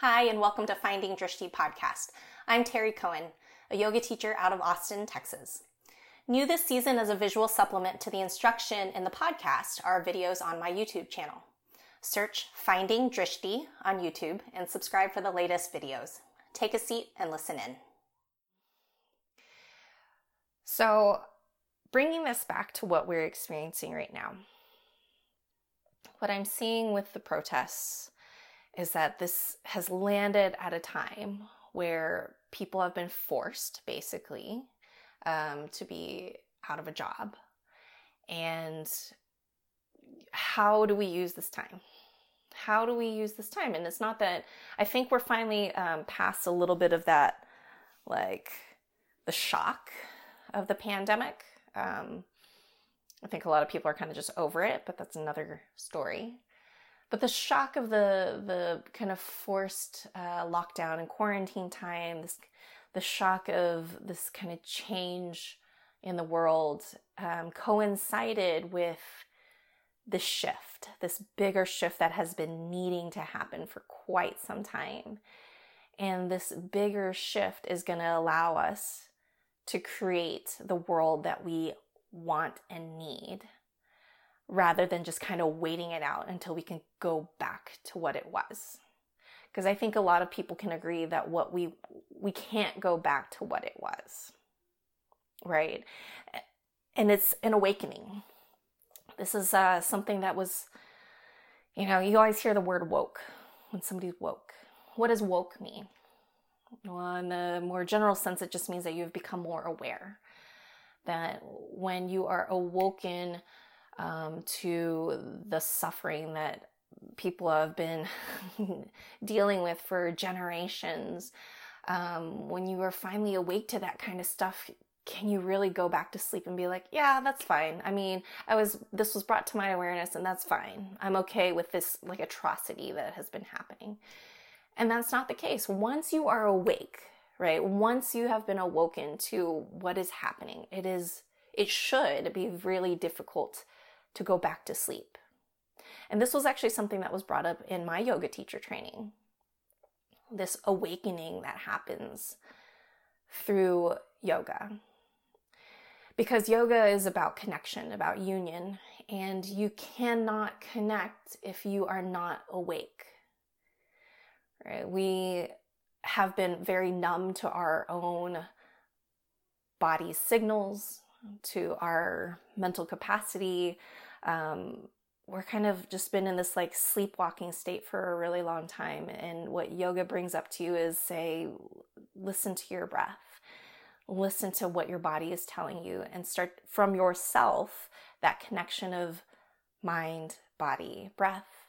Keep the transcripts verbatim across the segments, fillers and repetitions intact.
Hi, and welcome to Finding Drishti podcast. I'm Terry Cohen, a yoga teacher out of Austin, Texas. New this season as a visual supplement to the instruction in the podcast are videos on my YouTube channel. Search Finding Drishti on YouTube and subscribe for the latest videos. Take a seat and listen in. So, bringing this back to what we're experiencing right now, what I'm seeing with the protests is that this has landed at a time where people have been forced, basically, um, to be out of a job. And how do we use this time? How do we use this time? And it's not that, I think we're finally um, past a little bit of that, like, the shock of the pandemic. Um, I think a lot of people are kind of just over it, but that's another story. But the shock of the the kind of forced uh, lockdown and quarantine time, this, the shock of this kind of change in the world um, coincided with this shift, this bigger shift that has been needing to happen for quite some time. And this bigger shift is going to allow us to create the world that we want and need, rather than just kind of waiting it out until we can go back to what it was. Because I think a lot of people can agree that what we we can't go back to what it was, right? And it's an awakening. This is uh, something that was, you know, you always hear the word woke when somebody's woke. What does woke mean? Well, in the more general sense, it just means that you've become more aware. That when you are awoken Um, to the suffering that people have been dealing with for generations. Um, when you are finally awake to that kind of stuff, can you really go back to sleep and be like, yeah, that's fine. I mean, I was, this was brought to my awareness and that's fine. I'm okay with this like atrocity that has been happening. And that's not the case. Once you are awake, right? Once you have been awoken to what is happening, it is, it should be really difficult to go back to sleep. And this was actually something that was brought up in my yoga teacher training. This awakening that happens through yoga. Because yoga is about connection, about union, and you cannot connect if you are not awake. Right? We have been very numb to our own body signals, to our mental capacity. Um, we're kind of just been in this like sleepwalking state for a really long time. And what yoga brings up to you is say, listen to your breath, listen to what your body is telling you, and start from yourself, that connection of mind, body, breath.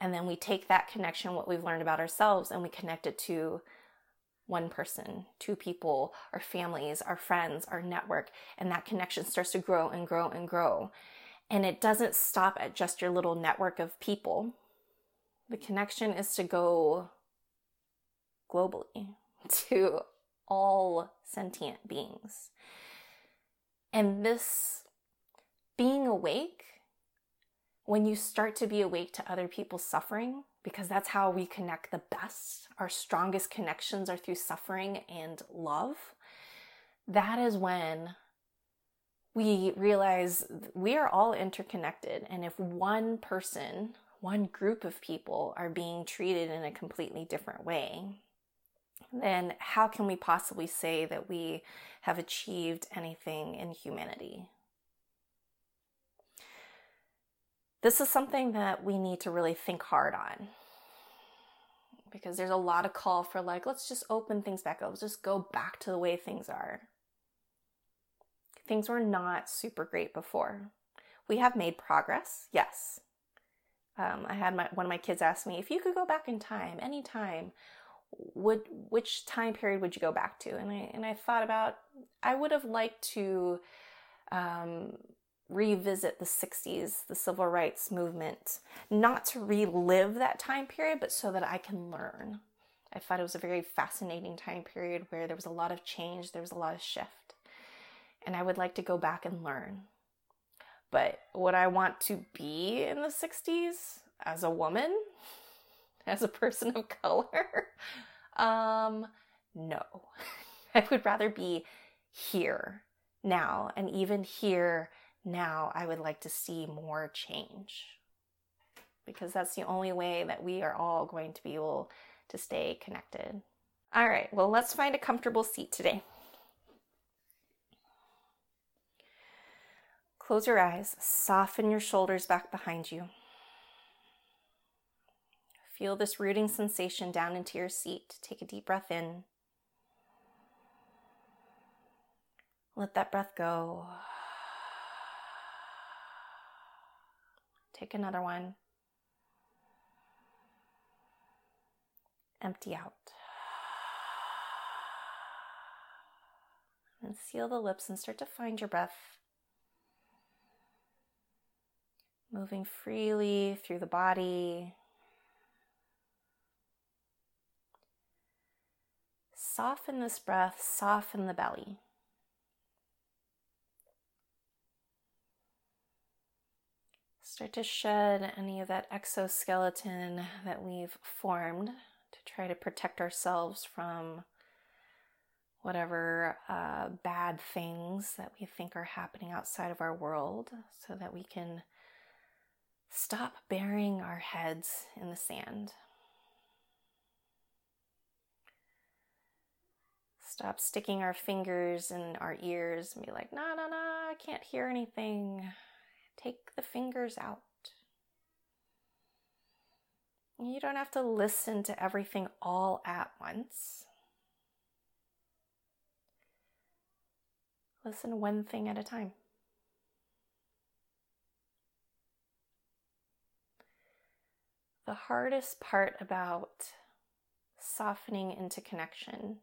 And then we take that connection, what we've learned about ourselves, and we connect it to one person, two people, our families, our friends, our network, and that connection starts to grow and grow and grow. And it doesn't stop at just your little network of people. The connection is to go globally, to all sentient beings. And this being awake, when you start to be awake to other people's suffering, because that's how we connect the best. Our strongest connections are through suffering and love. That is when we realize we are all interconnected. And if one person, one group of people are being treated in a completely different way, then how can we possibly say that we have achieved anything in humanity? This is something that we need to really think hard on, because there's a lot of call for like, let's just open things back up. Let's just go back to the way things are. Things were not super great before. We have made progress. Yes. Um, I had my, one of my kids ask me, if you could go back in time, any time, would, which time period would you go back to? And I, and I thought about, I would have liked to, um, revisit the sixties, the civil rights movement, not to relive that time period, but so that I can learn. I thought it was a very fascinating time period where there was a lot of change, there was a lot of shift, and I would like to go back and learn. But would I want to be in the sixties as a woman? as a person of color. Um, no. I would rather be here now. And even here now, I would like to see more change. Because that's the only way that we are all going to be able to stay connected. All right, well, let's find a comfortable seat today. Close your eyes, soften your shoulders back behind you. Feel this rooting sensation down into your seat. Take a deep breath in. Let that breath go. Take another one. Empty out. And seal the lips and start to find your breath. Moving freely through the body. Soften this breath, soften the belly. Start to shed any of that exoskeleton that we've formed to try to protect ourselves from whatever uh, bad things that we think are happening outside of our world, so that we can stop burying our heads in the sand. Stop sticking our fingers in our ears and be like, no, no, no, I can't hear anything. Take the fingers out. You don't have to listen to everything all at once. Listen one thing at a time. The hardest part about softening into connection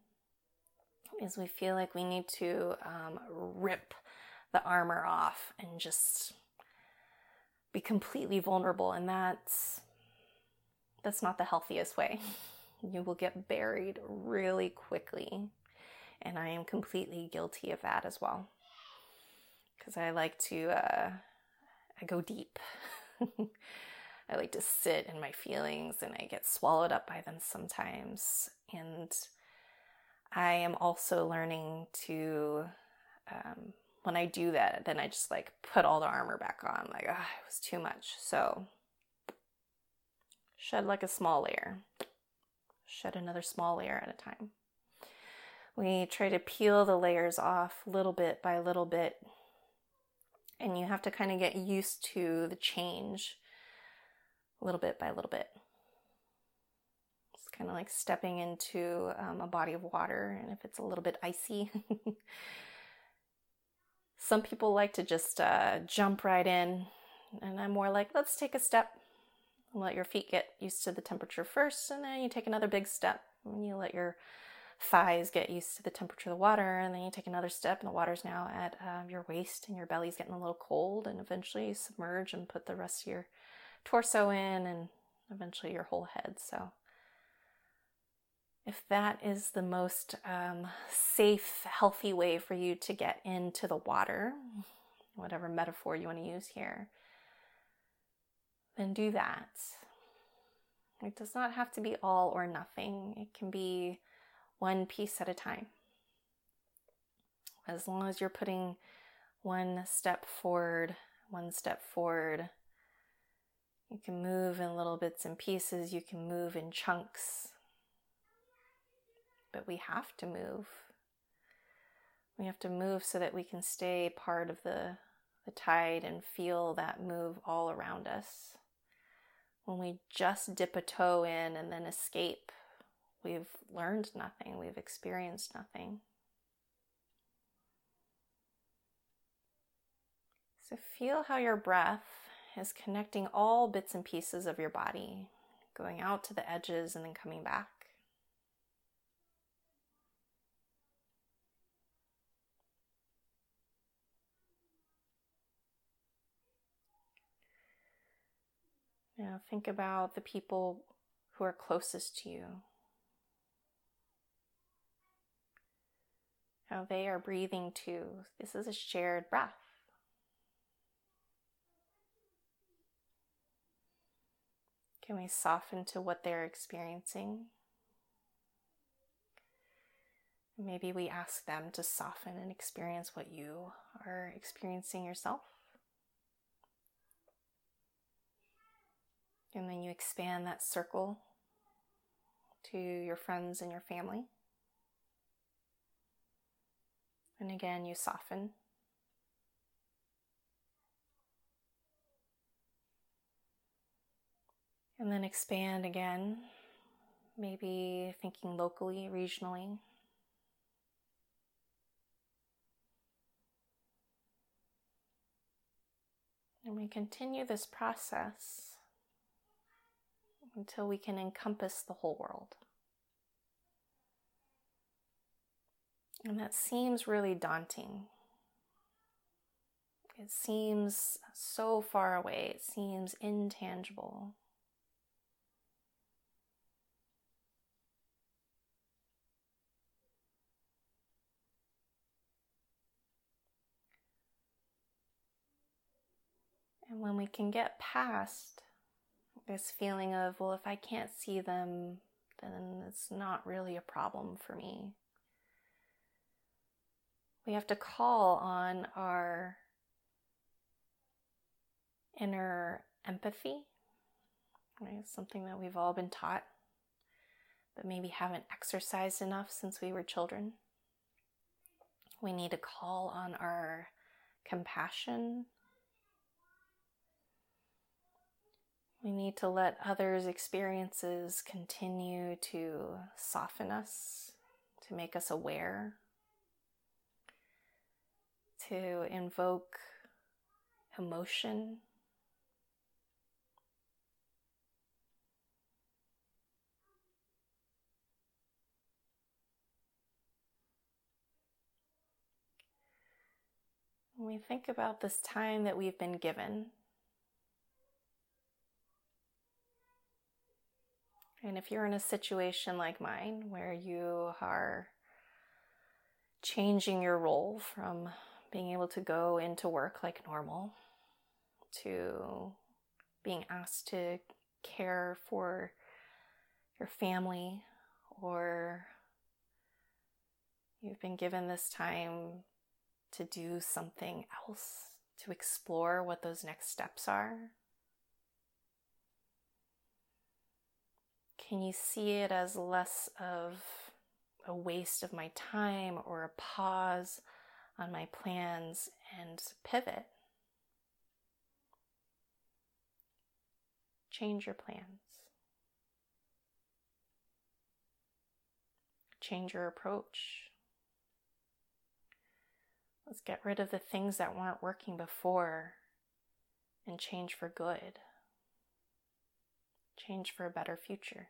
is we feel like we need to um, rip the armor off and just be completely vulnerable, and that's that's not the healthiest way. You will get buried really quickly, and I am completely guilty of that as well, because I like to uh, I go deep. I like to sit in my feelings, and I get swallowed up by them sometimes. And I am also learning to, um, when I do that, then I just like put all the armor back on. Like, ah, oh, it was too much. So shed like a small layer. Shed another small layer at a time. We try to peel the layers off little bit by little bit. And you have to kind of get used to the change. Little bit by little bit. It's kind of like stepping into um, a body of water, and if it's a little bit icy, some people like to just uh, jump right in, and I'm more like, let's take a step and let your feet get used to the temperature first, and then you take another big step, and you let your thighs get used to the temperature of the water, and then you take another step, and the water's now at uh, your waist, and your belly's getting a little cold, and eventually you submerge and put the rest of your torso in, and eventually your whole head. So if that is the most um, safe, healthy way for you to get into the water, whatever metaphor you want to use here, then do that. It does not have to be all or nothing. It can be one piece at a time. As long as you're putting one step forward, one step forward, you can move in little bits and pieces. You can move in chunks. But we have to move. We have to move so that we can stay part of the, the tide and feel that move all around us. When we just dip a toe in and then escape, we've learned nothing. We've experienced nothing. So feel how your breath is connecting all bits and pieces of your body, going out to the edges and then coming back. Now think about the people who are closest to you, how they are breathing too. This is a shared breath. Can we soften to what they're experiencing? Maybe we ask them to soften and experience what you are experiencing yourself. And then you expand that circle to your friends and your family. And again, you soften. And then expand again, maybe thinking locally, regionally. And we continue this process until we can encompass the whole world. And that seems really daunting. It seems so far away. It seems intangible. And when we can get past this feeling of, well, if I can't see them, then it's not really a problem for me. We have to call on our inner empathy, right? Something that we've all been taught, but maybe haven't exercised enough since we were children. We need to call on our compassion. We need to let others' experiences continue to soften us, to make us aware, to invoke emotion. When we think about this time that we've been given, and if you're in a situation like mine, where you are changing your role from being able to go into work like normal to being asked to care for your family, or you've been given this time to do something else, to explore what those next steps are, can you see it as less of a waste of my time or a pause on my plans and pivot? Change your plans. Change your approach. Let's get rid of the things that weren't working before and change for good. Change for a better future.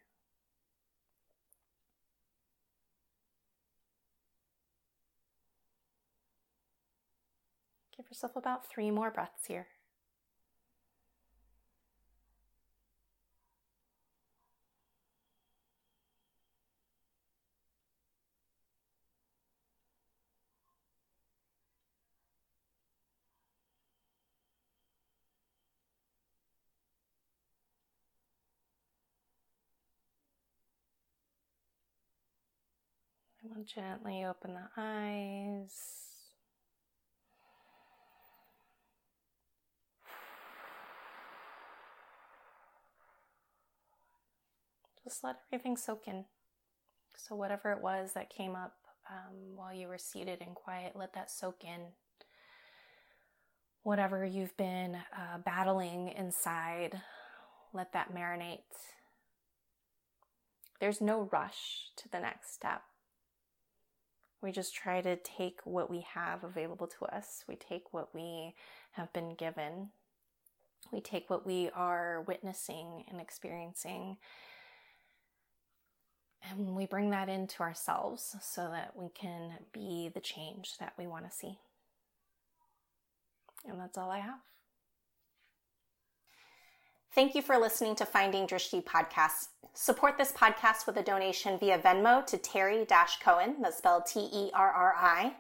Give yourself about three more breaths here. I will gently open the eyes. Just let everything soak in. So whatever it was that came up um, while you were seated and quiet, let that soak in. Whatever you've been uh, battling inside, let that marinate. There's no rush to the next step. We just try to take what we have available to us. We take what we have been given. We take what we are witnessing and experiencing, and we bring that into ourselves so that we can be the change that we want to see. And that's all I have. Thank you for listening to Finding Drishti podcast. Support this podcast with a donation via Venmo to Terry Cohen, that's spelled T E R R I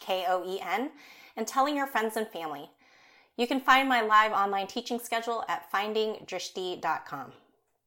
K O E N, and telling your friends and family. You can find my live online teaching schedule at finding drishti dot com.